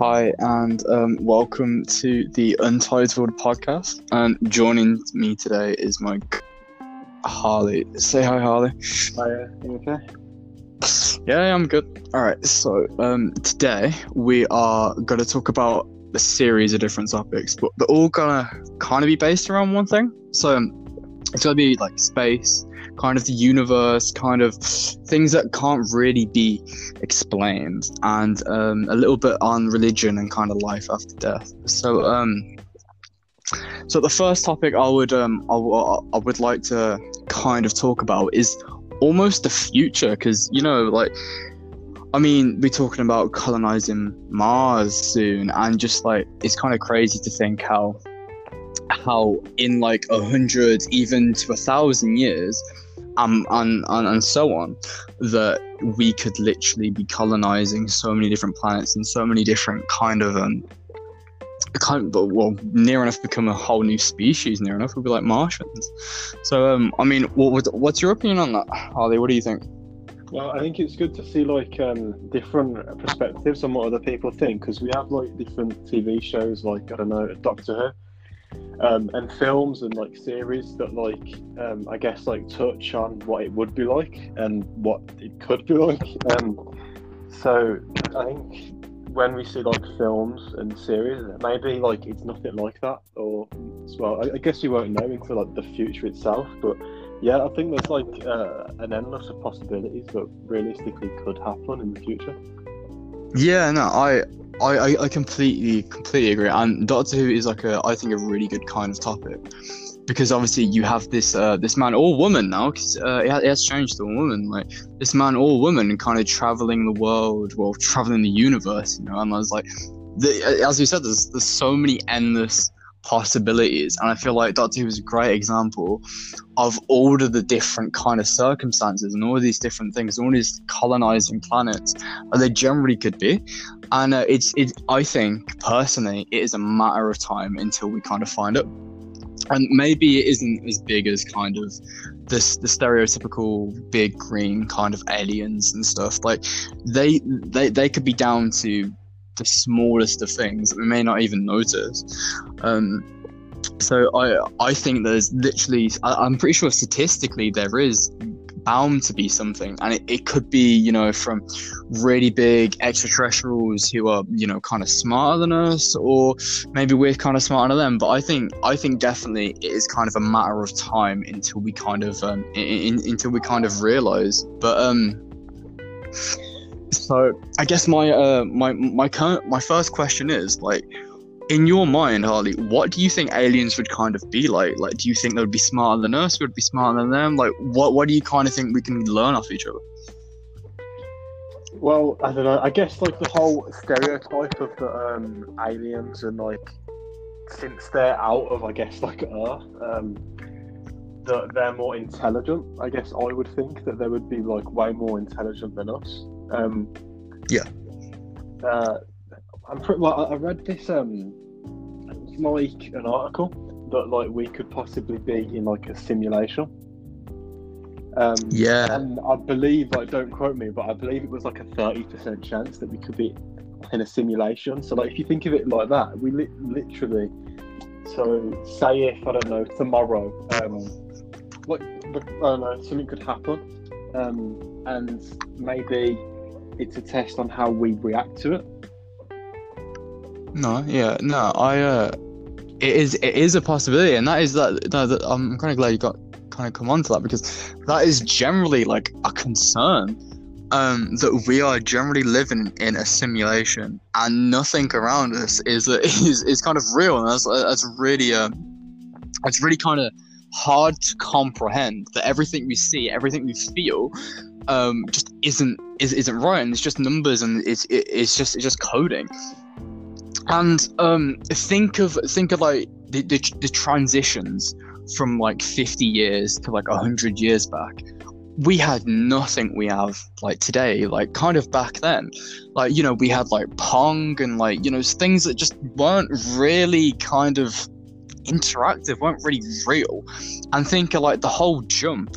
Hi, and welcome to the Untitled podcast. And joining me today is my Harley. Say hi, Harley. Hi, you okay? Yeah, I'm good. All right, so today we are going to talk about a series of different topics, but they're all going to kind of be based around one thing. So it's going to be like space, kind of the universe, kind of things that can't really be explained, and a little bit on religion and kind of life after death. So so the first topic I would like to kind of talk about is almost the future, because, you know, like, I mean, we're talking about colonizing Mars soon, and just like, it's kind of crazy to think how in like 100 even to 1,000 years and so on, that we could literally be colonizing so many different planets and so many different kind of near enough become a whole new species. Near enough, we'll be like Martians. So I mean, what's your opinion on that, Harley? What do you think? Well, I think it's good to see like different perspectives on what other people think, because we have like different TV shows, like, I don't know, Doctor Who, and films and like series that like I guess like touch on what it would be like and what it could be like. So I think when we see like films and series, maybe like it's nothing like that, or well, I guess you won't know until like the future itself. But yeah, I think there's like an endless of possibilities that realistically could happen in the future. Yeah, no, I completely agree, and Doctor Who is like I think a really good kind of topic, because obviously you have this this man or woman now, because it has changed to a woman, like this man or woman kind of traveling the world, well, traveling the universe, you know. And I was like, as you said, there's so many endless possibilities, and I feel like Doctor Who is a great example of all of the different kind of circumstances and all of these different things, all these colonizing planets that they generally could be. And I think personally it is a matter of time until we kind of find it. And maybe it isn't as big as kind of the stereotypical big green kind of aliens and stuff. Like they could be down to the smallest of things that we may not even notice. So I think there's literally, I'm pretty sure statistically there is bound to be something, and it could be, you know, from really big extraterrestrials who are, you know, kind of smarter than us, or maybe we're kind of smarter than them. But I think definitely it is kind of a matter of time until we kind of realize. But so I guess my first question is, like, in your mind, Harley, what do you think aliens would kind of be like? Like, do you think they would be smarter than us? Would be smarter than them? Like, what do you kind of think we can learn off each other? Well, I don't know. I guess like the whole stereotype of the aliens, and like, since they're out of, I guess, like Earth, that they're more intelligent. I guess I would think that they would be like way more intelligent than us. Yeah. I read this like an article that like we could possibly be in like a simulation. Yeah. And I believe, like, don't quote me, but I believe it was like a 30% chance that we could be in a simulation. So like, if you think of it like that, we literally. So say if, I don't know, tomorrow, like, I don't know, something could happen, and maybe it's a test on how we react to it. It is a possibility, and that is that. I'm kind of glad you got kind of come on to that, because that is generally like a concern, that we are generally living in a simulation, and nothing around us is kind of real, and that's really kind of hard to comprehend, that everything we see, everything we feel, just isn't right, and it's just numbers, and it's just coding. And think of like the transitions from like 50 years to like 100 years back. We had nothing we have like today, like kind of back then. Like, you know, we had like Pong and like, you know, things that just weren't really kind of interactive, weren't really real. And think of like the whole jump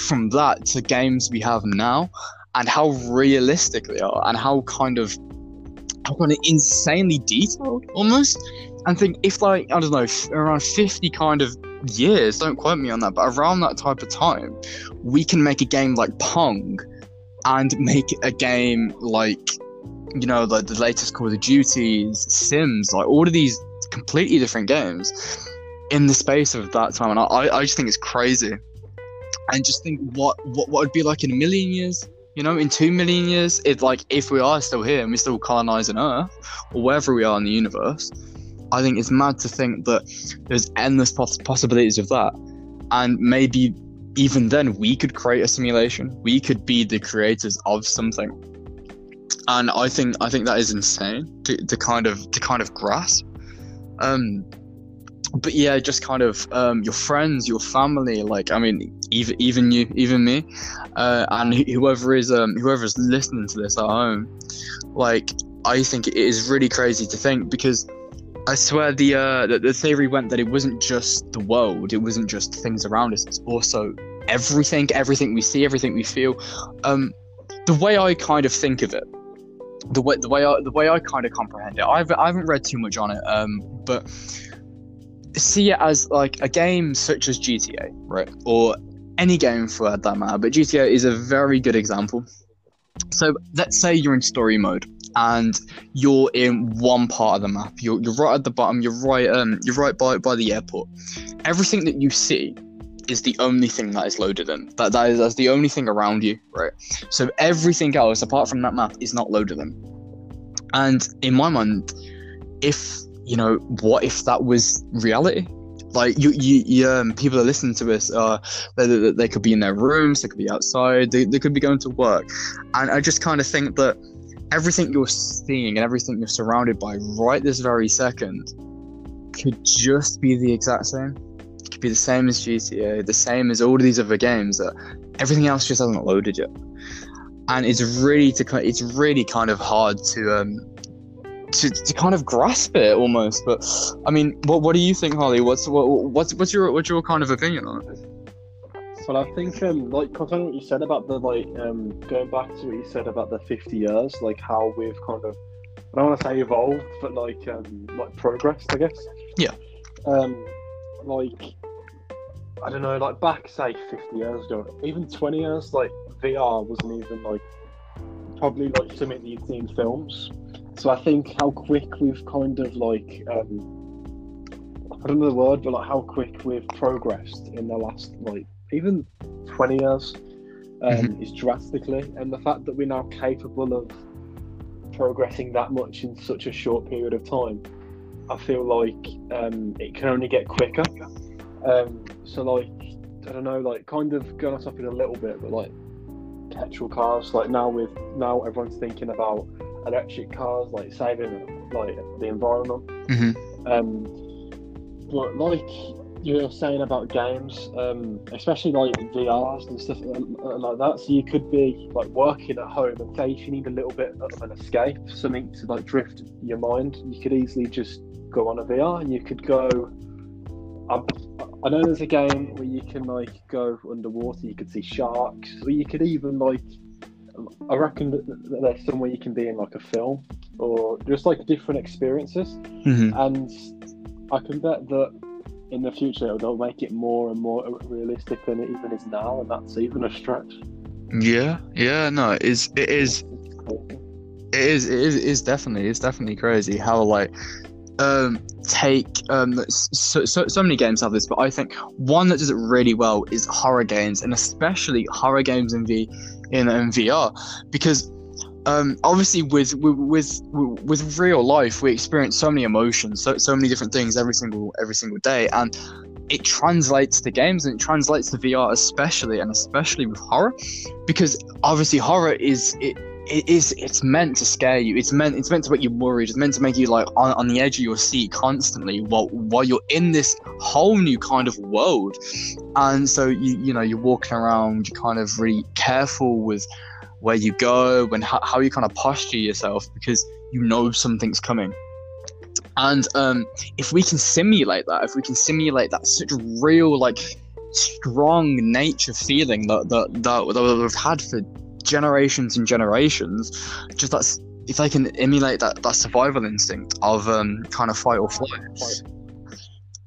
from that to games we have now, and how realistic they are, and how kind of kind of insanely detailed almost. And think if like, I don't know, around 50 kind of years, don't quote me on that, but around that type of time, we can make a game like Pong and make a game like, you know, like the latest Call of Duty, Sims, like all of these completely different games in the space of that time. And I just think it's crazy. And just think what it'd be like in a million years, you know, in 2 million years, it's like if we are still here and we're still colonizing Earth or wherever we are in the universe. I think it's mad to think that there's endless possibilities of that. And maybe even then we could create a simulation. We could be the creators of something. And I think that is insane to kind of grasp. But yeah, just kind of your friends, your family, like, I mean, even you, even me, and whoever is listening to this at home, like, I think it is really crazy to think, because I swear the theory went that it wasn't just the world, it wasn't just things around us, it's also everything we see, everything we feel. The way I kind of think of it, the way I kind of comprehend it, I haven't read too much on it, but see it as like a game such as GTA, right? Or any game for that matter, but GTA is a very good example. So let's say you're in story mode and you're in one part of the map. You're right at the bottom. You're right by the airport. Everything that you see is the only thing that is loaded in. That's the only thing around you, right? So everything else apart from that map is not loaded in. And in my mind, if you know, what if that was reality? Like you people that listen to us are they could be in their rooms, they could be outside, they could be going to work. And I just kind of think that everything you're seeing and everything you're surrounded by right this very second could just be the exact same. It could be the same as GTA, the same as all of these other games, that everything else just hasn't loaded yet. And it's really kind of hard to kind of grasp it almost. But I mean, what do you think, Harley? What's your kind of opinion on it? Well, I think like concerning what you said about the like going back to what you said about the 50 years, like how we've kind of, I don't want to say evolved, but like progressed, I guess. Yeah. Like I don't know, like back say 50 years ago, even 20 years, like VR wasn't even like probably like something that you'd see in films. So I think how quick we've kind of like, I don't know the word, but like how quick we've progressed in the last like even 20 years is drastically. And the fact that we're now capable of progressing that much in such a short period of time, I feel like it can only get quicker. So like, I don't know, like kind of going off topic a little bit, but like petrol cars, like now everyone's thinking about electric cars, like saving like the environment. But like you were saying about games, especially like VRs and stuff like that, so you could be like working at home and say if you need a little bit of an escape, something to like drift your mind, you could easily just go on a VR and you could go, I know there's a game where you can like go underwater, you could see sharks, or you could even like, I reckon that there's somewhere you can be in like a film or just like different experiences. And I can bet that in the future they'll make it more and more realistic than it even is now, and that's even a stretch. Yeah, no, it's definitely crazy how like so many games have this, but I think one that does it really well is horror games, and especially horror games in VR, because obviously with real life we experience so many emotions, so many different things every single day, and it translates to games and it translates to VR especially with horror, because obviously horror it's meant to scare you, it's meant to make you worried, it's meant to make you like on the edge of your seat constantly while you're in this whole new kind of world. And so you know you're walking around, you're kind of really careful with where you go and how you kind of posture yourself, because you know something's coming. And if we can simulate that, such real like strong nature feeling that we've had for generations and generations, just that's if they can emulate that survival instinct of kind of fight or flight,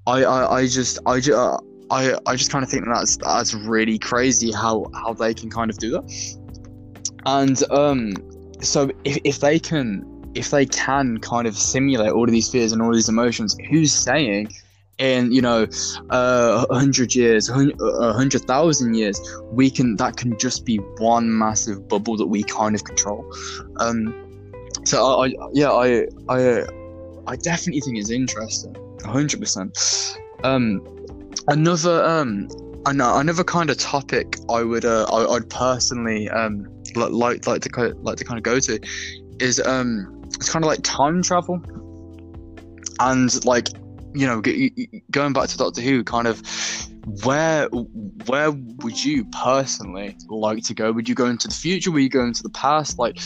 I just kind of think that's really crazy how they can kind of do that. And so if they can kind of simulate all of these fears and all of these emotions, who's saying in 100 years, 100,000 years, that can just be one massive bubble that we kind of control. So I definitely think it's interesting, 100%. Another kind of topic I'd personally like to go to is it's kind of like time travel, and like going back to Doctor Who, kind of where would you personally like to go? Would you go into the future? Would you go into the past? Like,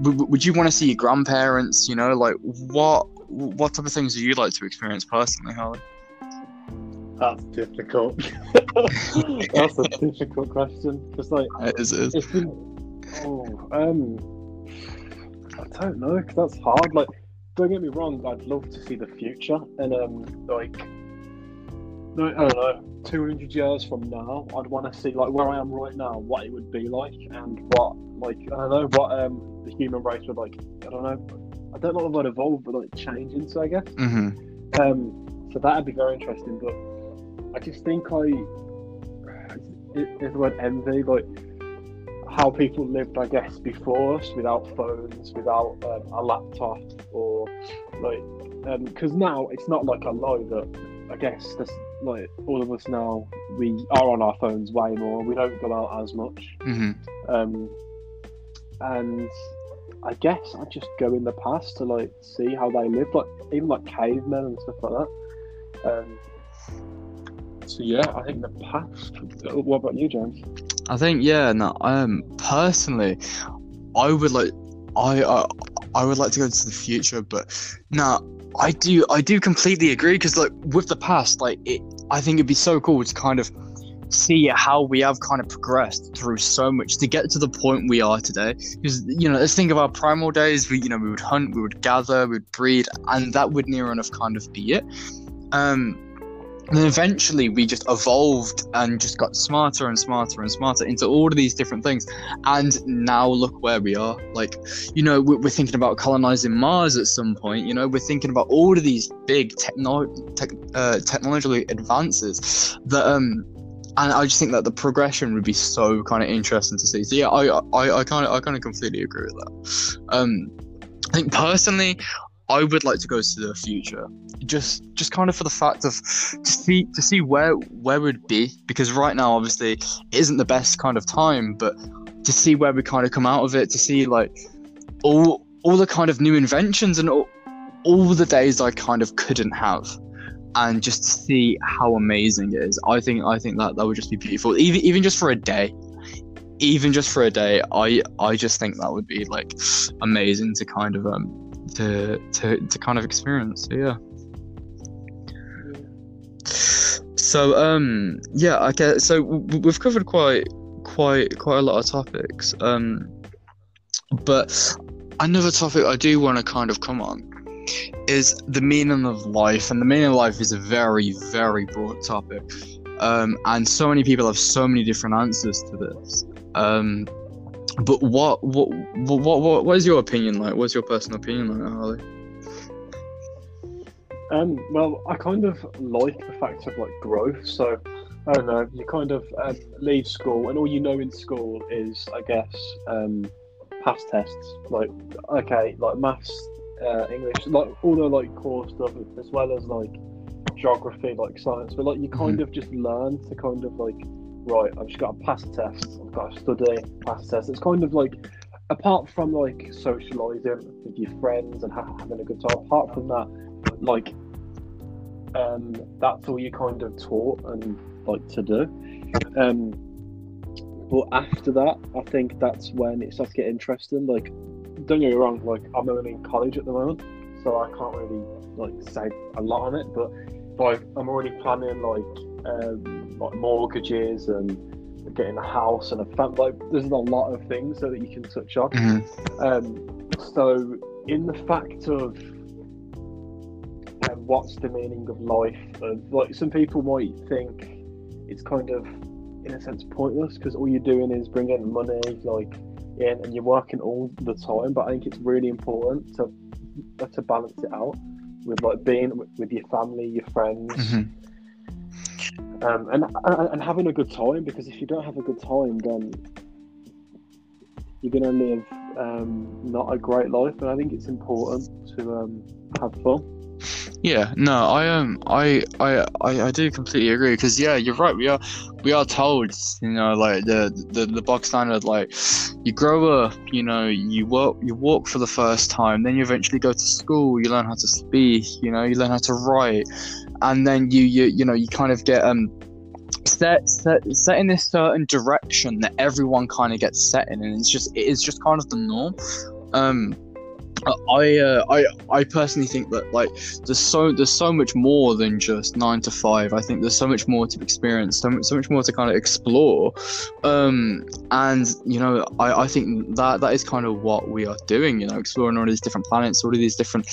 would you want to see your grandparents? Like what type of things do you like to experience personally, Harley? That's difficult. That's a difficult question. Because it is. I don't know, because that's hard. Like, don't get me wrong, I'd love to see the future, and 200 years from now, I'd want to see like where I am right now, what it would be like, and what the human race would like. I don't know what evolve, but change into, I guess. Mm-hmm. So that'd be very interesting, but I just think is the word envy, like how people lived, I guess, before us, without phones, without a laptop, or because now it's not like a lie that I guess this, like all of us now, we are on our phones way more. We don't go out as much, mm-hmm. And I guess I just go in the past to see how they lived, even cavemen and stuff like that. So yeah, I think the past. What about you, James? I think personally, I would like to go to the future, but I do completely agree, because with the past, I think it'd be so cool to kind of see how we have kind of progressed through so much to get to the point we are today. Because let's think of our primal days. We we would hunt, we would gather, we would breed, and that would near enough kind of be it. And then eventually we just evolved and just got smarter and smarter and smarter into all of these different things, and now look where we are. We're thinking about colonizing Mars at some point. We're thinking about all of these big technological advances that and I just think that the progression would be so kind of interesting to see. So yeah, I kind of completely agree with that. I think personally I would like to go to the future, just kind of for the fact of to see where we'd be, because right now obviously it isn't the best kind of time, but to see where we kind of come out of it, to see all the kind of new inventions and all the days I kind of couldn't have, and just to see how amazing it is. I think that would just be beautiful, even just for a day. Even just for a day, I just think that would be amazing to kind of to kind of experience. So we've covered quite a lot of topics, but another topic I do want to kind of come on is the meaning of life. And the meaning of life is a very, very broad topic, and so many people have so many different answers to this. But what is your opinion like? What's your personal opinion like, Harley? Well, I kind of like the fact of growth. So I don't know. You kind of leave school, and all you know in school is, I guess, past tests. Maths, English, all the core stuff, as well as geography, science. But you kind of just learn to kind of right, I've just got to pass a test, I've got to study, pass a test. It's kind of apart from socialising with your friends and having a good time, apart from that, that's all you kind of taught and to do. But after that, I think that's when it starts to get interesting. Don't get me wrong, I'm only in college at the moment, so I can't really say a lot on it, but I'm already planning mortgages and getting a house and a family. There's a lot of things that you can touch on. Mm-hmm. So, in the fact of what's the meaning of life, and like some people might think it's kind of, in a sense, pointless because all you're doing is bringing money, like, in, and you're working all the time. But I think it's really important to balance it out with like being with your family, your friends, and having a good time. Because if you don't have a good time, then you're gonna live not a great life. And I think it's important to have fun. Yeah, no, I do completely agree because yeah, you're right. We are told, you know, like the bog standard, like you grow up, you know, you walk for the first time, then you eventually go to school, you learn how to speak, you know, you learn how to write, and then you kind of get set in this certain direction that everyone kind of gets set in, and it's just kind of the norm. I personally think that like there's so much more than just 9 to 5. I think there's so much more to experience, so much more to kind of explore, and you know I think that is kind of what we are doing. You know, exploring all these different planets, all of these different,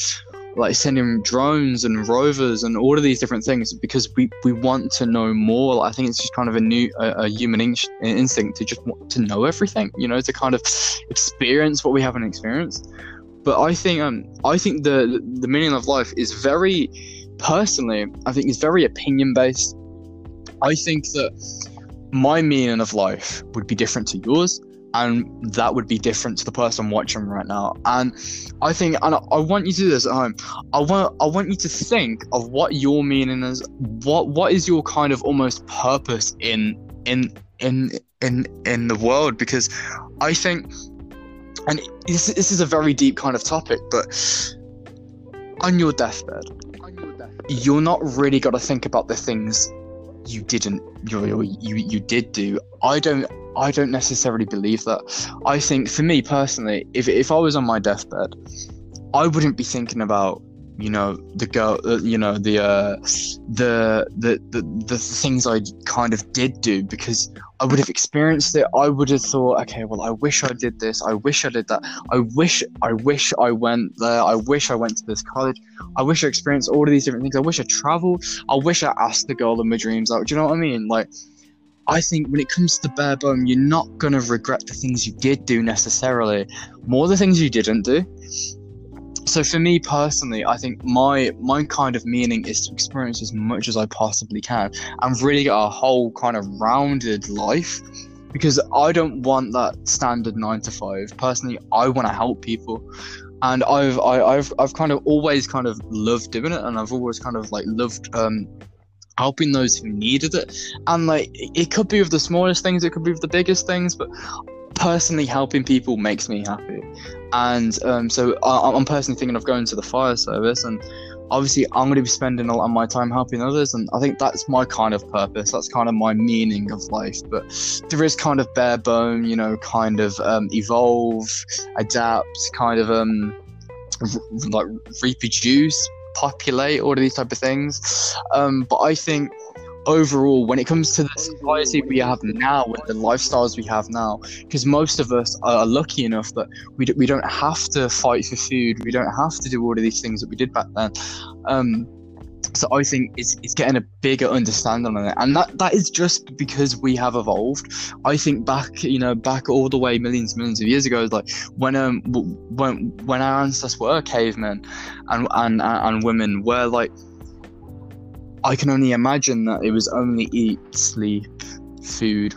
like sending drones and rovers and all of these different things because we want to know more. Like, I think it's just kind of a human instinct to just want to know everything. You know, to kind of experience what we haven't experienced. But I think the meaning of life is very, personally, I think is very opinion based. I think that my meaning of life would be different to yours, and that would be different to the person watching right now. And I think, and I want you to do this at home. I want you to think of what your meaning is. What is your kind of almost purpose in the world? Because I think. And this is a very deep kind of topic, but on your deathbed, you're not really got to think about the things you did do. I don't necessarily believe that. I think for me personally, if I was on my deathbed, I wouldn't be thinking about, you know, the girl, you know, the things I kind of did do, because I would have experienced it. I would have thought, okay, well, I wish I did this. I wish I did that. I wish I went there. I wish I went to this college. I wish I experienced all of these different things. I wish I traveled. I wish I asked the girl in my dreams out. Do you know what I mean? Like, I think when it comes to the bare bone, you're not going to regret the things you did do necessarily, more the things you didn't do. So for me personally, I think my kind of meaning is to experience as much as I possibly can and really get a whole kind of rounded life, because I don't want that standard 9 to 5. Personally, I want to help people, and I've kind of always kind of loved doing it, and I've always kind of like loved helping those who needed it. And like it could be with the smallest things, it could be with the biggest things, but personally helping people makes me happy. And so I'm personally thinking of going to the fire service, and obviously I'm going to be spending a lot of my time helping others, and I think that's my kind of purpose, that's kind of my meaning of life. But there is kind of bare bone, you know, kind of evolve, adapt, kind of like reproduce, populate, all of these type of things, but I think overall, when it comes to the society we have now and the lifestyles we have now, because most of us are lucky enough that we don't have to fight for food, we don't have to do all of these things that we did back then. So I think it's getting a bigger understanding on it, and that is just because we have evolved. I think back all the way millions of years ago, like when our ancestors were cavemen and women were like. I can only imagine that it was only eat, sleep, food,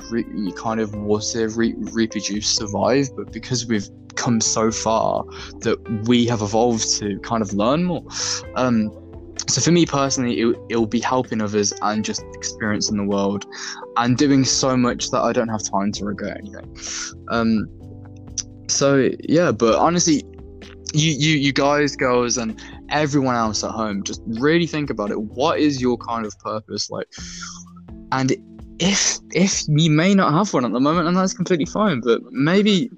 kind of water, reproduce, survive. But because we've come so far that we have evolved to kind of learn more. So for me personally, it'll be helping others and just experiencing the world and doing so much that I don't have time to regret anything. So yeah, but honestly, you guys, girls, and everyone else at home, just really think about it. What is your kind of purpose like? And if you may not have one at the moment, and that's completely fine, but maybe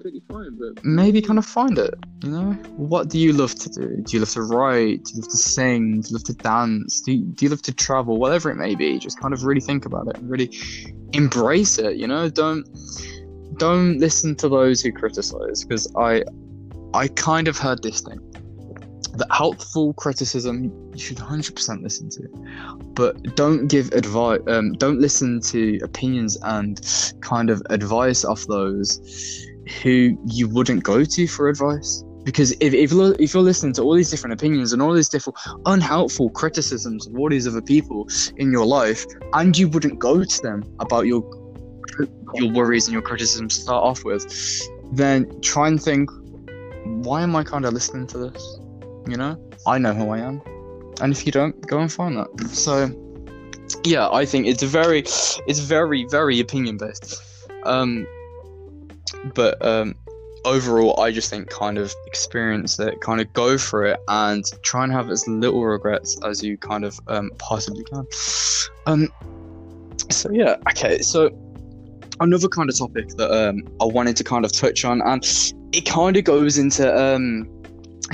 kind of find it, you know? What do you love to do? Do you love to write? Do you love to sing? Do you love to dance? Do you love to travel? Whatever it may be, just kind of really think about it and really embrace it, you know? Don't listen to those who criticize, because I I kind of heard this thing, that helpful criticism you should 100% listen to, but don't give advice. Don't listen to opinions and kind of advice off those who you wouldn't go to for advice. Because if you're listening to all these different opinions and all these different unhelpful criticisms of all these other people in your life, and you wouldn't go to them about your worries and your criticisms to start off with, then try and think, why am I kind of listening to this? You know, I know who I am, and if you don't, go and find that. So, yeah, I think it's very opinion based. Overall, I just think kind of experience it, kind of go for it, and try and have as little regrets as you kind of possibly can. So yeah, okay. So another kind of topic that I wanted to kind of touch on, and it kind of goes into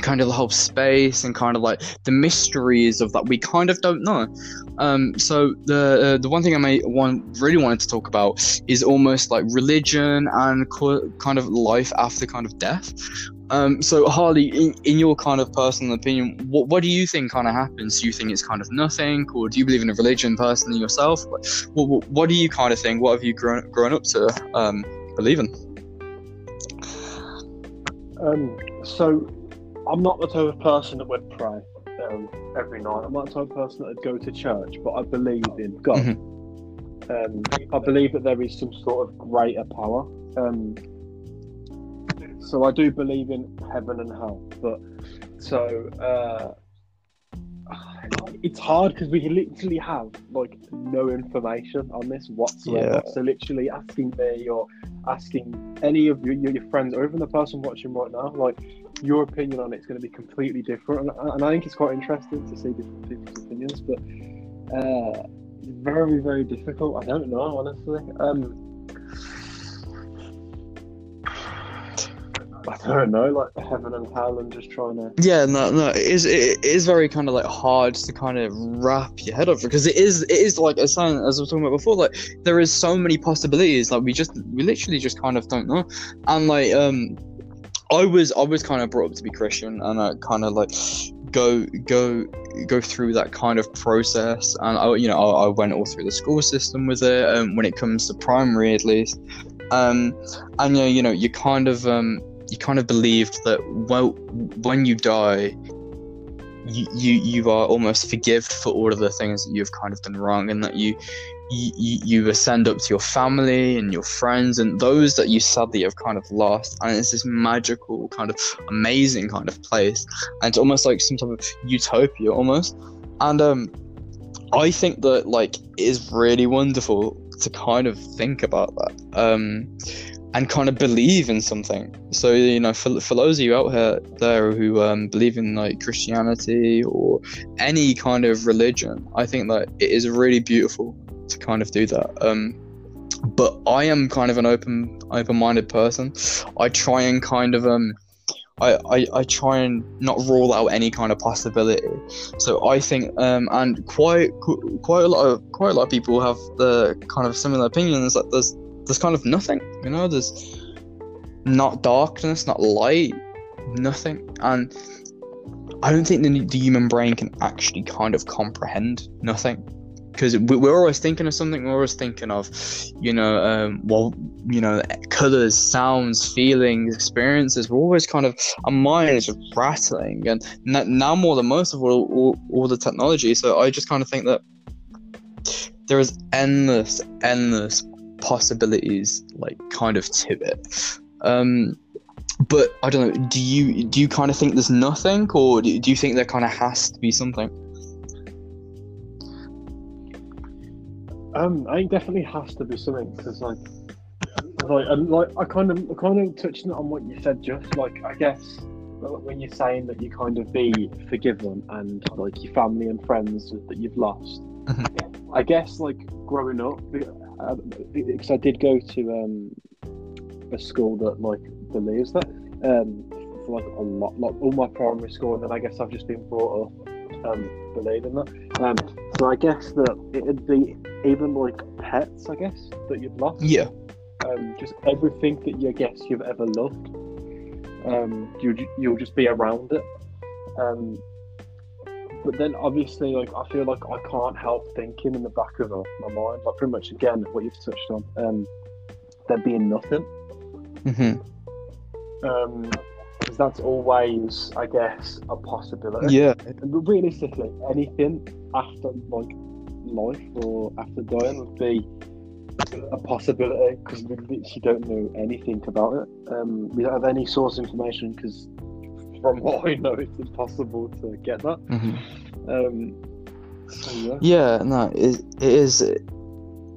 kind of the whole space and kind of like the mysteries of that we kind of don't know. So the one thing I really wanted to talk about is almost like religion and kind of life after kind of death. So Harley, in your kind of personal opinion, what do you think kind of happens? Do you think it's kind of nothing, or do you believe in a religion personally yourself? What do you kind of think? What have you grown up to believe in? So I'm not the type of person that would pray every night. I'm not the type of person that would go to church, but I believe in God. Mm-hmm. I believe that there is some sort of greater power. So I do believe in heaven and hell, but it's hard because we literally have like no information on this whatsoever. Yeah. So literally asking me or asking any of your friends or even the person watching right now, like, your opinion on it's going to be completely different, and I think it's quite interesting to see different people's opinions, but it's very, very difficult. I don't know, honestly. I don't know, like heaven and hell, and just trying to. Yeah, no, it is very kind of like hard to kind of wrap your head over, because it is like a sign, as I was talking about before. Like there is so many possibilities, like we literally just kind of don't know, and like I was kind of brought up to be Christian, and I kind of like go through that kind of process, and I went all through the school system with it, when it comes to primary at least, and you kind of believed that, well, when you die, you are almost forgiven for all of the things that you've kind of done wrong, and that you ascend up to your family and your friends and those that you sadly have kind of lost, and it's this magical kind of amazing kind of place, and it's almost like some type of utopia almost. And I think that like it is really wonderful to kind of think about that, and kind of believe in something. So for those of you out there who believe in like Christianity or any kind of religion, I think that it is really beautiful to kind of do that. But I am kind of an open-minded person. I try and kind of I try and not rule out any kind of possibility. So I think and quite a lot of people have the kind of similar opinions. Like there's kind of nothing, there's not darkness, not light, nothing. And I don't think the human brain can actually kind of comprehend nothing, because we're always thinking of something, we're always thinking of, colours, sounds, feelings, experiences. We're always kind of, our mind is just rattling, and now more than most of all the technology. So I just kind of think that there is endless possibilities like kind of to it, but I don't know, do you kind of think there's nothing, or do you think there kind of has to be something? I think definitely has to be something, because I kind of touched on what you said, just like, I guess when you're saying that you kind of be forgiven and like your family and friends that you've lost, I guess like growing up, because I did go to a school that like believes that, for like a lot, like all my primary school, and then I guess I've just been brought up believing that. So I guess that it'd be even like pets, I guess, that you've lost. Yeah. Just everything that you guess you've ever loved. You'll just be around it. But then obviously, like, I feel like I can't help thinking in the back of my mind, like, pretty much again what you've touched on, there being nothing. Mm-hmm. Because that's always, I guess, a possibility. Yeah. But realistically, anything after like life or after dying would be a possibility, because we literally don't know anything about it. We don't have any source information, because from what I know, it's impossible to get that. Mm-hmm.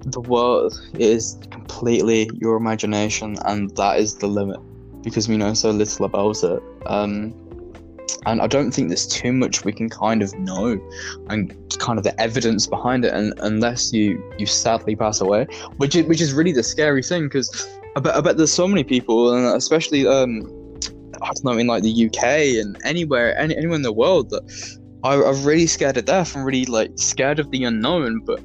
The world is completely your imagination, and that is the limit, because we know so little about it. And I don't think there's too much we can kind of know and kind of the evidence behind it, and unless you sadly pass away, which is really the scary thing, because I bet there's so many people, and especially I don't know, in like the UK and anywhere in the world, that are really scared of death and really like scared of the unknown. But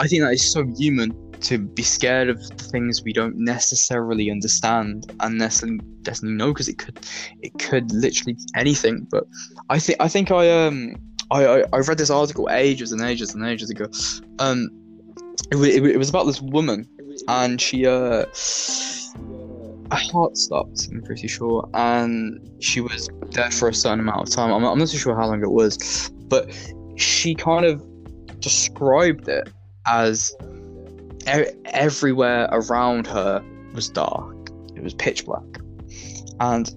I think that is so human, to be scared of the things we don't necessarily understand and necessarily know, because it could literally anything. But I read this article ages ago. It was about this woman, and she her heart stopped, I'm pretty sure, and she was there for a certain amount of time. I'm not so sure how long it was, but she kind of described it as everywhere around her was dark. It was pitch black, and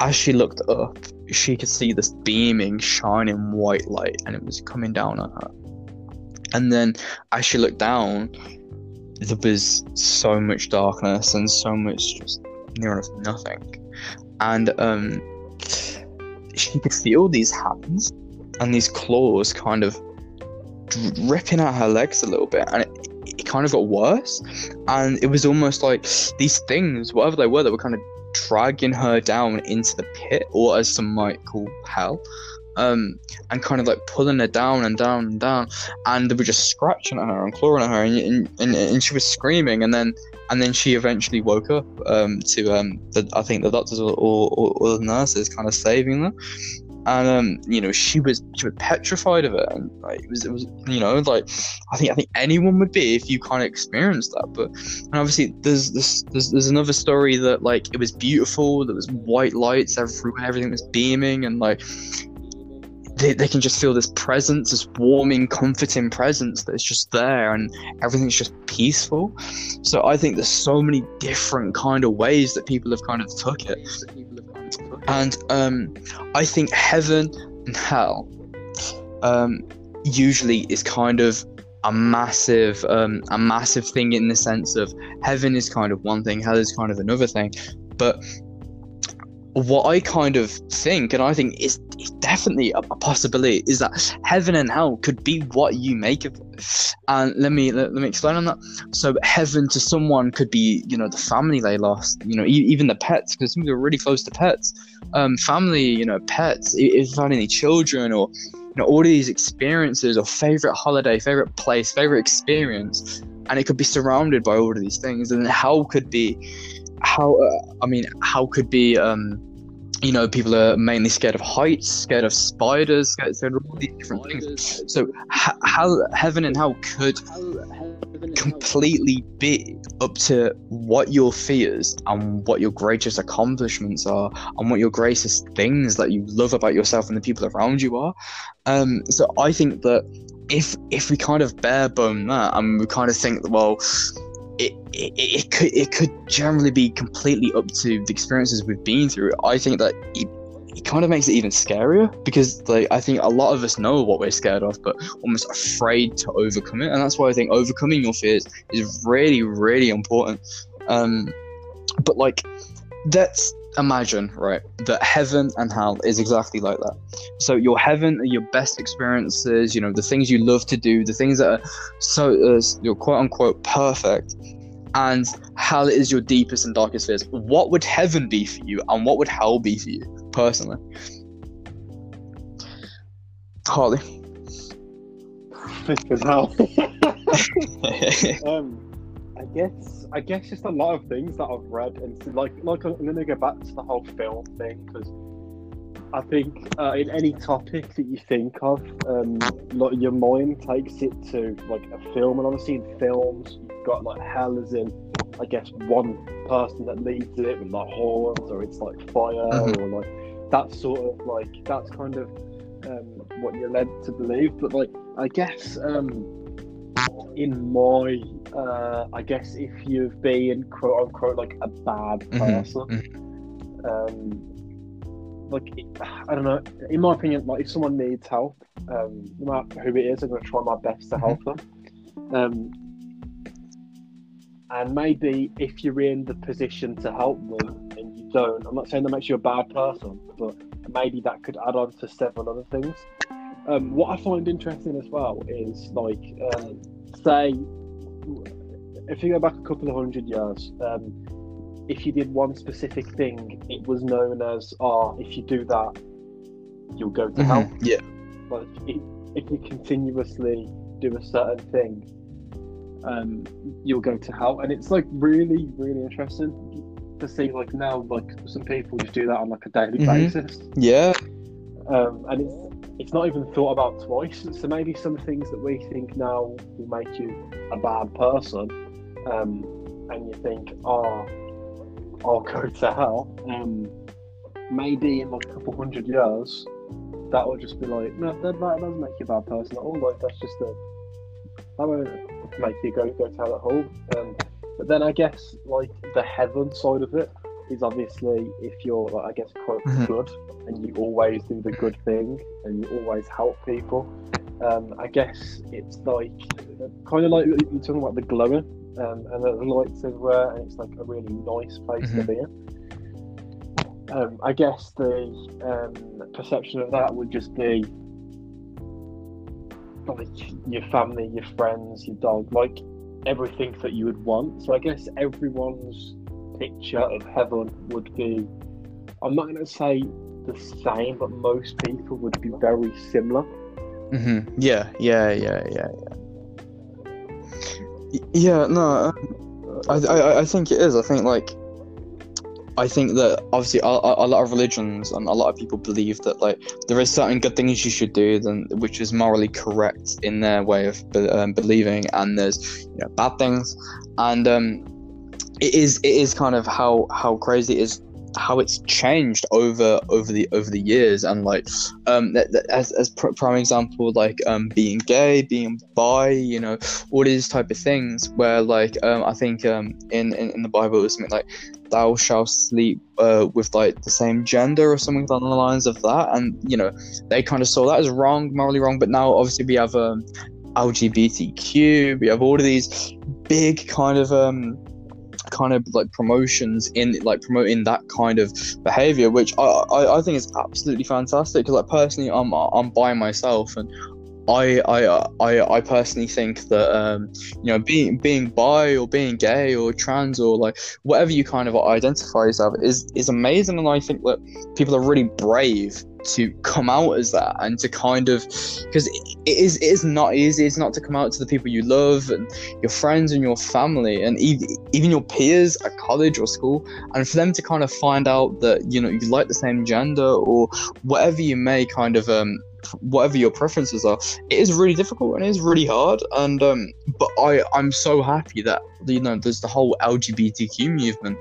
as she looked up, she could see this beaming, shining white light, and it was coming down on her. And then as she looked down, there was so much darkness and so much just near enough nothing. And she could feel these hands and these claws kind of ripping at her legs a little bit, and it kind of got worse, and it was almost like these things, whatever they were, that were kind of dragging her down into the pit, or as some might call hell, and kind of like pulling her down and down and down, and they were just scratching at her and clawing at her, and she was screaming, and then she eventually woke up to I think the doctors or the nurses kind of saving her. And she was petrified of it, and like, it was I think anyone would be if you kind of experienced that. But and obviously there's another story that like it was beautiful, there was white lights everywhere, everything was beaming, and like they can just feel this presence, this warming, comforting presence that's just there, and everything's just peaceful. So I think there's so many different kind of ways that people have kind of took it. And I think heaven and hell usually is kind of a massive thing, in the sense of heaven is kind of one thing, hell is kind of another thing. But what I kind of think, and I think it's definitely a possibility, is that heaven and hell could be what you make of it. And let me explain on that. So heaven to someone could be, the family they lost, even the pets, because some people are really close to pets, family, pets, if you had any children, or all of these experiences, or favorite holiday, favorite place, favorite experience, and it could be surrounded by all of these things. And hell could be people are mainly scared of heights, scared of spiders, scared of all these different things. So heaven and hell could completely be up to what your fears and what your greatest accomplishments are, and what your greatest things that you love about yourself and the people around you are. So I think that if we kind of bare bone that, and we kind of think that, well, It could generally be completely up to the experiences we've been through. I think that it kind of makes it even scarier, because like I think a lot of us know what we're scared of, but almost afraid to overcome it. And that's why I think overcoming your fears is really, really important. But like, let's imagine, right, that heaven and hell is exactly like that. So your heaven are your best experiences, the things you love to do, the things that are so you're quote unquote perfect, and hell is your deepest and darkest fears. What would heaven be for you, and what would hell be for you personally, Harley? Because hell. I guess just a lot of things that I've read, and so like I'm going to go back to the whole film thing, because I think in any topic that you think of, like your mind takes it to like a film, and obviously in films you've got like hell as in, I guess, one person that leads it with like horns, or it's like fire, or like that sort of like, that's kind of what you're led to believe. But like I guess in my I guess if you've been quote unquote like a bad person, like I don't know, in my opinion, like if someone needs help, no matter who it is, I'm going to try my best to help them. And maybe if you're in the position to help them and you don't, I'm not saying that makes you a bad person, but maybe that could add on to several other things. What I find interesting as well is like, say, if you go back a couple of hundred years, if you did one specific thing, it was known as, if you do that, you'll go to hell. Yeah. Like, if you continuously do a certain thing, you'll go to hell. And it's like really, really interesting to see like now, like some people just do that on like a daily basis. Yeah. And it's not even thought about twice. So maybe some things that we think now will make you a bad person, and you think, I'll go to hell. Maybe in like a couple hundred years, that will just be like, no, that doesn't make you a bad person at all. Like that's just that won't make you go to hell at all. But then I guess like the heaven side of it is obviously if you're like, I guess, quote good, and you always do the good thing and you always help people. I guess it's like kind of like you're talking about the glowing, and the lights everywhere, and it's like a really nice place to be in. I guess the perception of that would just be like your family, your friends, your dog, like everything that you would want. So I guess everyone's picture of heaven would be, I'm not going to say the same, but most people would be very similar. Yeah, no, I think it is. I think that obviously a lot of religions and a lot of people believe that like there is certain good things you should do, which is morally correct in their way of believing, and there's, you know, bad things, and it is kind of how crazy it is, how it's changed over the years, and like as prime example, like being gay, being bi, you know, all these type of things where like I think in the Bible it was something like thou shalt sleep with like the same gender or something along the lines of that, and you know they kind of saw that as wrong, morally wrong. But now obviously we have LGBTQ, we have all of these big kind of like promotions in like promoting that kind of behavior, which I think is absolutely fantastic, because like personally I'm by myself, and I personally think that you know, being bi or being gay or trans or like whatever you kind of identify yourself is amazing, and I think that people are really brave to come out as that, and to kind of, because it is not easy. It's not to come out to the people you love and your friends and your family and even your peers at college or school, and for them to kind of find out that, you know, you like the same gender or whatever you may kind of whatever your preferences are, it is really difficult and it is really hard. And but I'm so happy that, you know, there's the whole LGBTQ movement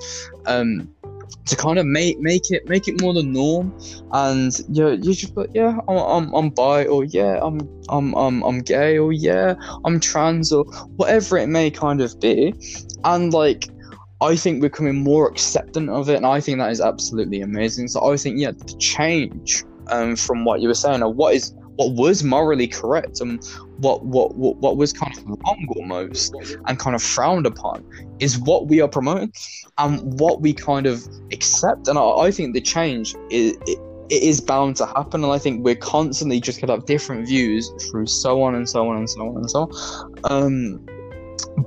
to kind of make it more the norm, and you know, you just put, yeah, I'm bi, or yeah, I'm gay, or yeah, I'm trans, or whatever it may kind of be, and like I think we're becoming more acceptant of it, and I think that is absolutely amazing. So I think, yeah, the change from what you were saying, or what was morally correct and what was kind of wrong almost and kind of frowned upon, is what we are promoting and what we kind of accept. And I think the change is bound to happen, and I think we're constantly just gonna have different views through so on.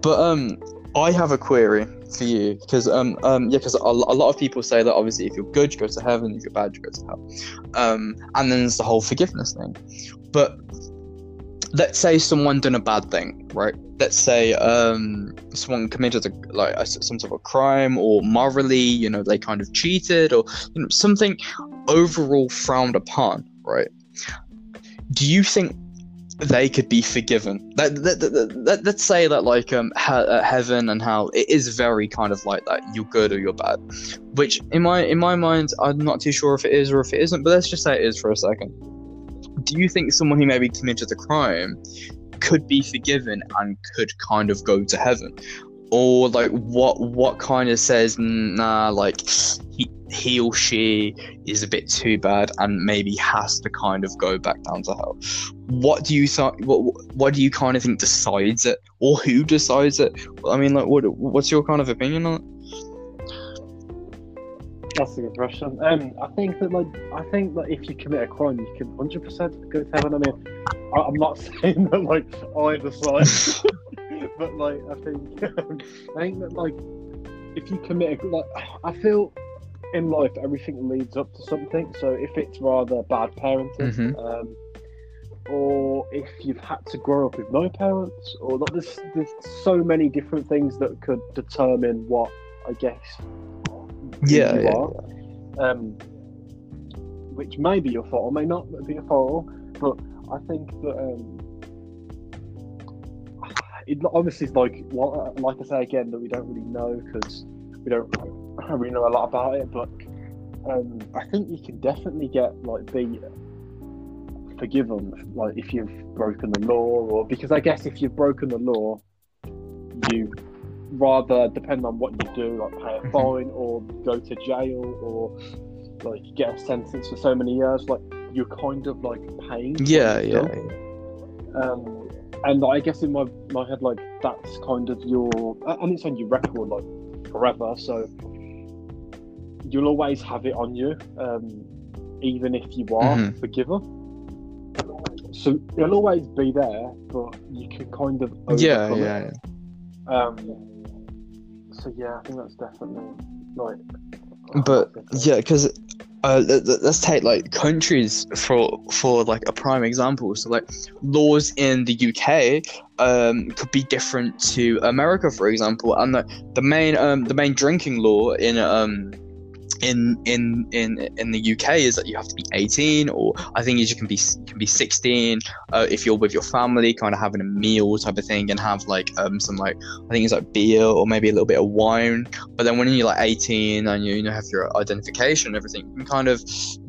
But I have a query for you, because because a lot of people say that obviously if you're good you go to heaven, if you're bad you go to hell, and then there's the whole forgiveness thing. But let's say someone done a bad thing, right? Let's say someone committed some sort of crime, or morally, they kind of cheated, or something overall frowned upon, right? Do you think they could be forgiven? Let's say that heaven and hell, it is very kind of like that. You're good or you're bad, which in my mind, I'm not too sure if it is or if it isn't. But let's just say it is for a second. Do you think someone who maybe committed a crime could be forgiven and could kind of go to heaven, or what kind of says he or she is a bit too bad and maybe has to kind of go back down to hell? What do you kind of think decides it, or who decides it? I mean, what's your kind of opinion on it? That's a good question. I think that if you commit a crime, you can 100% go to heaven. I mean, I'm not saying that I decide, but I think that if you commit I feel. In life, everything leads up to something. So if it's rather bad parenting, or if you've had to grow up with no parents, or there's so many different things that could determine what, I guess, you are, which may be your fault or may not be your fault. But I think that it obviously is like I say again, that we don't really know, because we don't. I really know a lot about it, but I think you can definitely get be forgiven if you've broken the law, or because I guess if you've broken the law, you rather depend on what you do, pay a fine or go to jail or get a sentence for so many years. You're kind of paying. Yeah. And I guess in my head that's kind of your, and it's on your record forever. So. You'll always have it on you, even if you are forgiven. So it'll always be there, but you can kind of overcome it. Yeah. So yeah, I think that's definitely But yeah, because let's take countries for a prime example. So laws in the UK could be different to America, for example, and the main drinking law in the UK is that you have to be 18, or I think you can be 16 if you're with your family, kind of having a meal type of thing, and have some I think it's beer or maybe a little bit of wine. But then when you're 18 and you have your identification and everything, you can kind of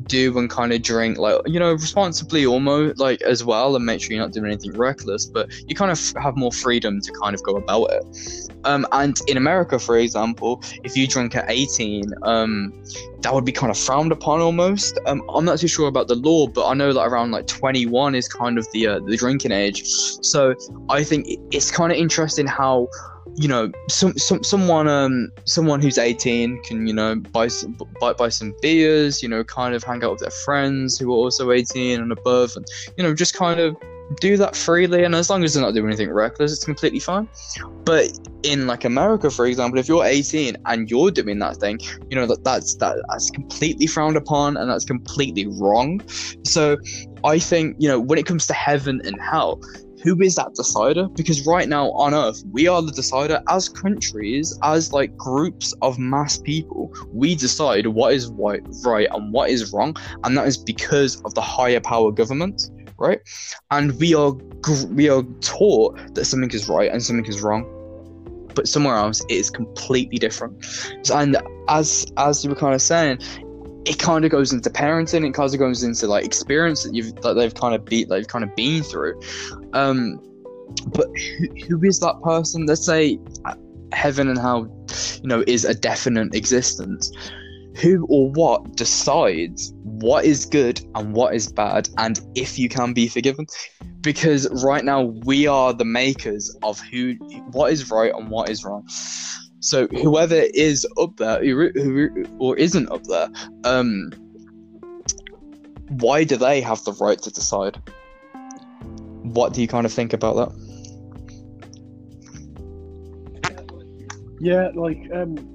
do and kind of drink responsibly almost as well, and make sure you're not doing anything reckless, but you kind of have more freedom to kind of go about it. And in America, for example, if you drink at 18, that would be kind of frowned upon almost. I'm not too sure about the law, but I know that around 21 is kind of the drinking age. So I think it's kind of interesting how someone who's 18 can buy some beers, kind of hang out with their friends who are also 18 and above, and just kind of do that freely, and as long as they're not doing anything reckless, it's completely fine. But in America, for example, if you're 18 and you're doing that thing, that's completely frowned upon, and that's completely wrong. So I think when it comes to heaven and hell, who is that decider? Because right now on Earth, we are the decider as countries, as groups of mass people. We decide what is right and what is wrong, and that is because of the higher power government, right? And we are taught that something is right and something is wrong, but somewhere else it is completely different. And as you were kind of saying, it kind of goes into parenting. It kind of goes into experience that they've kind of been through. But who is that person? Let's say heaven and hell, is a definite existence. Who or what decides what is good and what is bad, and if you can be forgiven? Because right now we are the makers of what is right and what is wrong. So whoever is up there, or isn't up there, why do they have the right to decide? What do you kind of think about that? Yeah,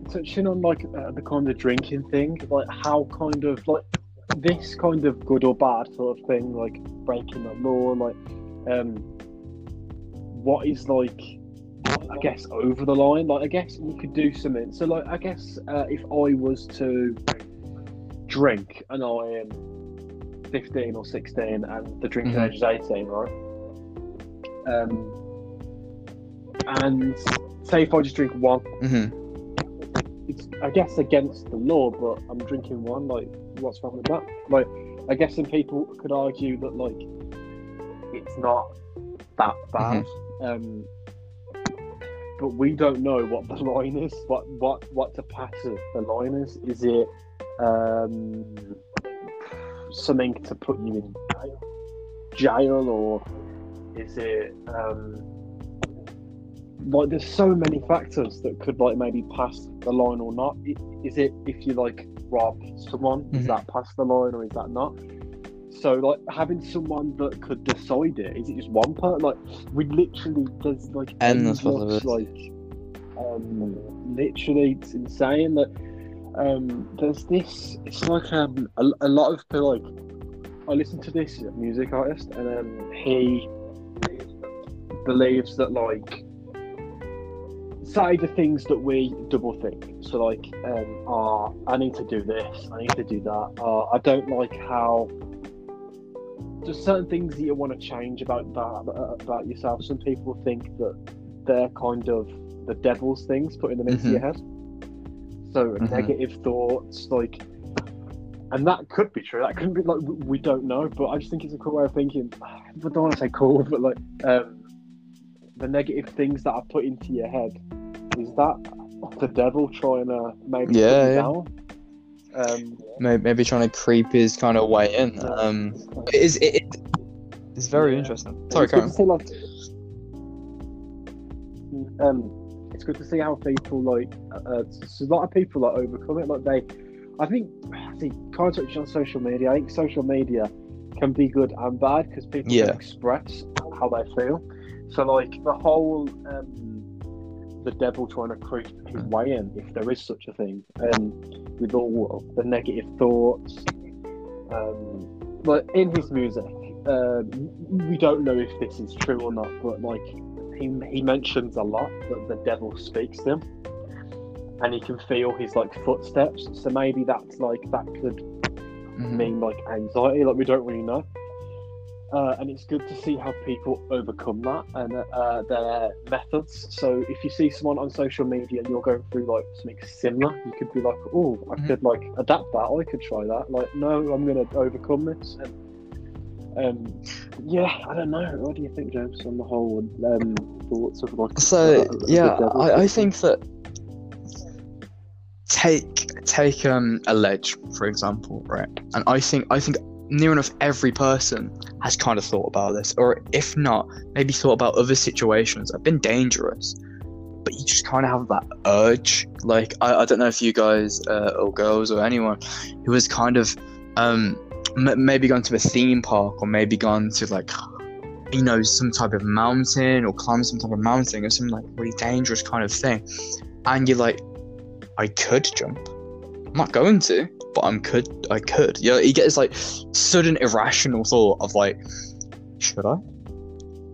touching on the kind of drinking thing, how kind of this kind of good or bad sort of thing, breaking the law, what is, like, I guess, over the line. Like, I guess we could do something. So, like, I guess if I was to drink and I am 15 or 16 and the drinking age is 18, right? And say if I just drink one, it's, I guess, against the law, but I'm drinking one. Like, what's wrong with that? Like, I guess some people could argue that, like, it's not that bad. But we don't know what the line is, what to pass as the line is. Is it something to put you in jail, or is it like, there's so many factors that could, like, maybe pass the line or not. Is it if you, like, rob someone, is that pass the line or is that not? So, like, having someone that could decide it, is it just one person? Like, we literally, there's, like, endless, like, literally, it's insane. That there's this, it's like, a lot of people, like, I listen to this music artist, and he believes that, like, say the things that we double think. So, like, I need to do this, I need to do that, I don't like how... There's certain things that you want to change about that, about yourself. Some people think that they're kind of the devil's things, putting them into your head. So negative thoughts, like, and that could be true. That could be, like, we don't know, but I just think it's a cool way of thinking. I don't want to say cool, but, like, the negative things that are put into your head, is that the devil trying to maybe put you down? Maybe trying to creep his kind of way in. It's very interesting. Sorry, Karen. Like, it's good to see how people, like, a lot of people, like, overcome it. Like, I think contact on social media. I think social media can be good and bad, because people can express how they feel. So, like, the whole the devil trying to creep his way in, if there is such a thing, with all the negative thoughts, but in his music, we don't know if this is true or not, but, like, he mentions a lot that the devil speaks to him, and he can feel his, like, footsteps, so maybe that's, like, that could mean, like, anxiety, like, we don't really know. And it's good to see how people overcome that, and their methods. So if you see someone on social media and you're going through, like, something similar, you could be like, oh, I could, like, adapt that, I could try that. Like, no, I'm going to overcome this. And I don't know. What do you think, James, on the whole thoughts of, like... So, I think that take a ledge, for example, right? And I think near enough every person has kind of thought about this, or if not, maybe thought about other situations that have been dangerous, but you just kind of have that urge. Like, I don't know if you guys or girls or anyone who has kind of maybe gone to a theme park, or maybe gone to, like, you know, some type of mountain, or climbed some type of mountain or some, like, really dangerous kind of thing, and you're like, I could jump, I'm not going to, but I could. Yeah, you get this, like, sudden irrational thought of, like, should I?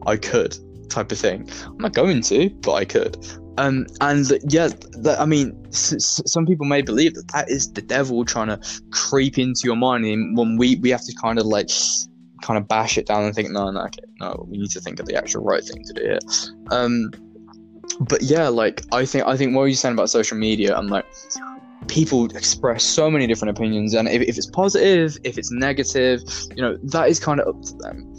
I could, type of thing. I'm not going to, but I could. I mean, some people may believe that is the devil trying to creep into your mind, and when we have to kind of, like, kind of bash it down and think, no, we need to think of the actual right thing to do here. But yeah, like, I think what were you saying about social media? I'm like, people express so many different opinions, and if it's positive, if it's negative, you know, that is kind of up to them.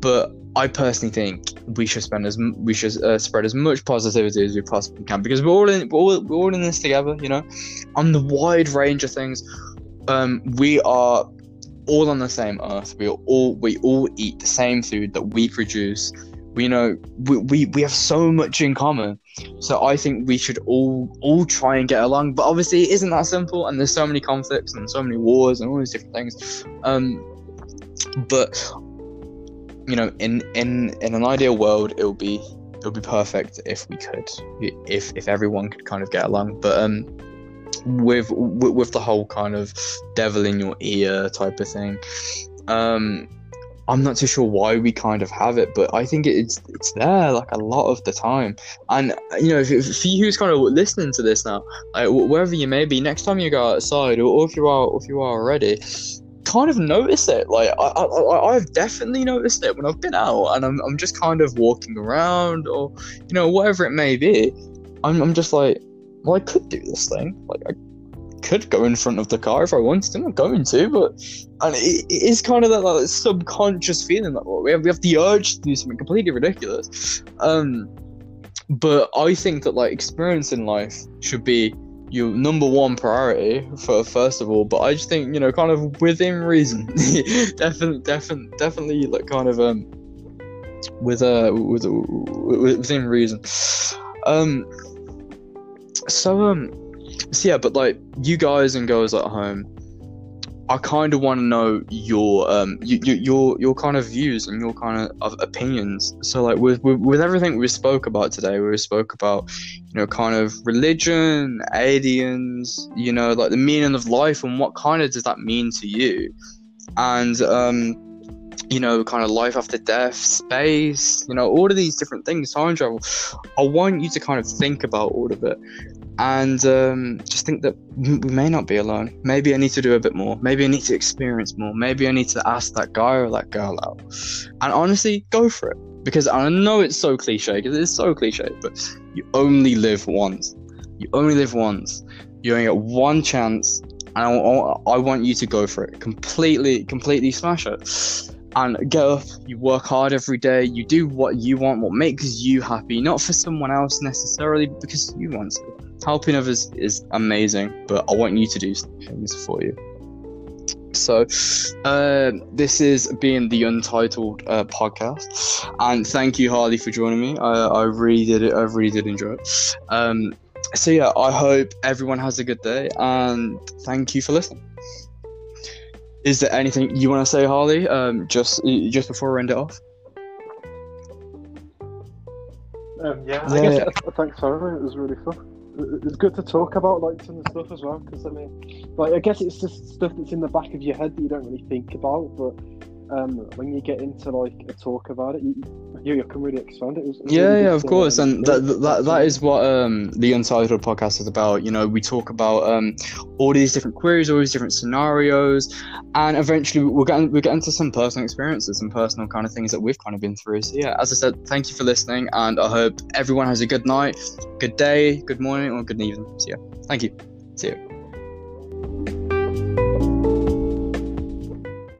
But I personally think we should spread as much positivity as we possibly can, because we're all in this together, you know, on the wide range of things. We are all on the same earth. We all eat the same food that we produce. We know we have so much in common, so I think we should all try and get along. But obviously, it isn't that simple, and there's so many conflicts and so many wars and all these different things. But you know, in an ideal world, it would be perfect if we could, if everyone could kind of get along. But with the whole kind of devil in your ear type of thing, I'm not too sure why we kind of have it, but I think it's there like a lot of the time. And you know, for you who's kind of listening to this now, like, wherever you may be, next time you go outside, or if you are already, kind of notice it. Like I've definitely noticed it when I've been out and I'm just kind of walking around, or you know, whatever it may be. I'm just like, well, I could do this thing. Like I could go in front of the car if I wanted. I'm not going to, but and it is kind of that like subconscious feeling that we have the urge to do something completely ridiculous. But I think that like experience in life should be your number one priority for first of all, but I just think, you know, kind of within reason, definitely like kind of within reason. So yeah, but like you guys and girls at home, I kind of want to know your kind of views and your kind of opinions. So like with everything we spoke about today, we spoke about, you know, kind of religion, aliens, you know, like the meaning of life and what kind of does that mean to you, and you know, kind of life after death, space, you know, all of these different things, time travel. I want you to kind of think about all of it and just think that we may not be alone. Maybe I need to do a bit more. Maybe I need to experience more. Maybe I need to ask that guy or that girl out. And honestly, go for it. Because I know it's so cliche, but you only live once. You only get one chance. And I want you to go for it. Completely smash it. And get up, you work hard every day, you do what you want, what makes you happy, not for someone else necessarily, but because you want to. Helping others is amazing, but I want you to do things for you. So, this is being the Untitled podcast, and thank you, Harley, for joining me. I really did enjoy it. So yeah, I hope everyone has a good day, and thank you for listening. Is there anything you want to say, Harley, just before we end it off? Thanks for having me. It was really fun. It's good to talk about like some of the stuff as well, because I mean, like I guess it's just stuff that's in the back of your head that you don't really think about, but when you get into like a talk about it, you can really expand it. It was, of course, and that is what the Untitled podcast is about. You know, we talk about all these different queries, all these different scenarios, and eventually we'll get into some personal experiences and personal kind of things that we've kind of been through. So yeah, as I said, thank you for listening, and I hope everyone has a good night, good day, good morning, or good evening. So yeah, thank you. See you.